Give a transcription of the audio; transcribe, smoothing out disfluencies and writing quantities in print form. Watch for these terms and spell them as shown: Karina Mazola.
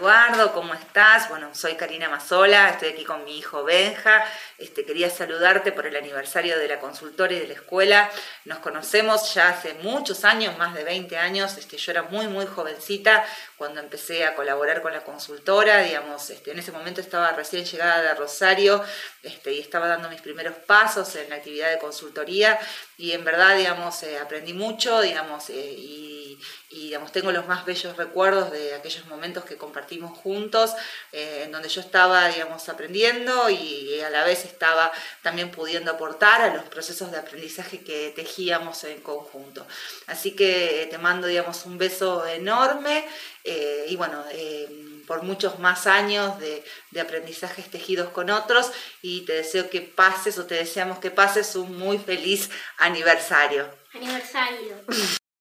Eduardo, ¿cómo estás? Bueno, soy Karina Mazola, estoy aquí con mi hijo Benja. Quería saludarte por el aniversario de la consultora y de la escuela. Nos conocemos ya hace muchos años, más de 20 años. Yo era muy jovencita cuando empecé a colaborar con la consultora. Digamos, en ese momento estaba recién llegada de Rosario y estaba dando mis primeros pasos en la actividad de consultoría. Y en verdad, digamos, aprendí mucho, digamos, y tengo los más bellos recuerdos de aquellos momentos que compartimos juntos, en donde yo estaba, digamos, aprendiendo y a la vez estaba también pudiendo aportar a los procesos de aprendizaje que tejíamos en conjunto. Así que te mando, digamos, un beso enorme y bueno, por muchos más años de aprendizajes tejidos con otros, y te deseo que pases, o te deseamos que pases, un muy feliz aniversario.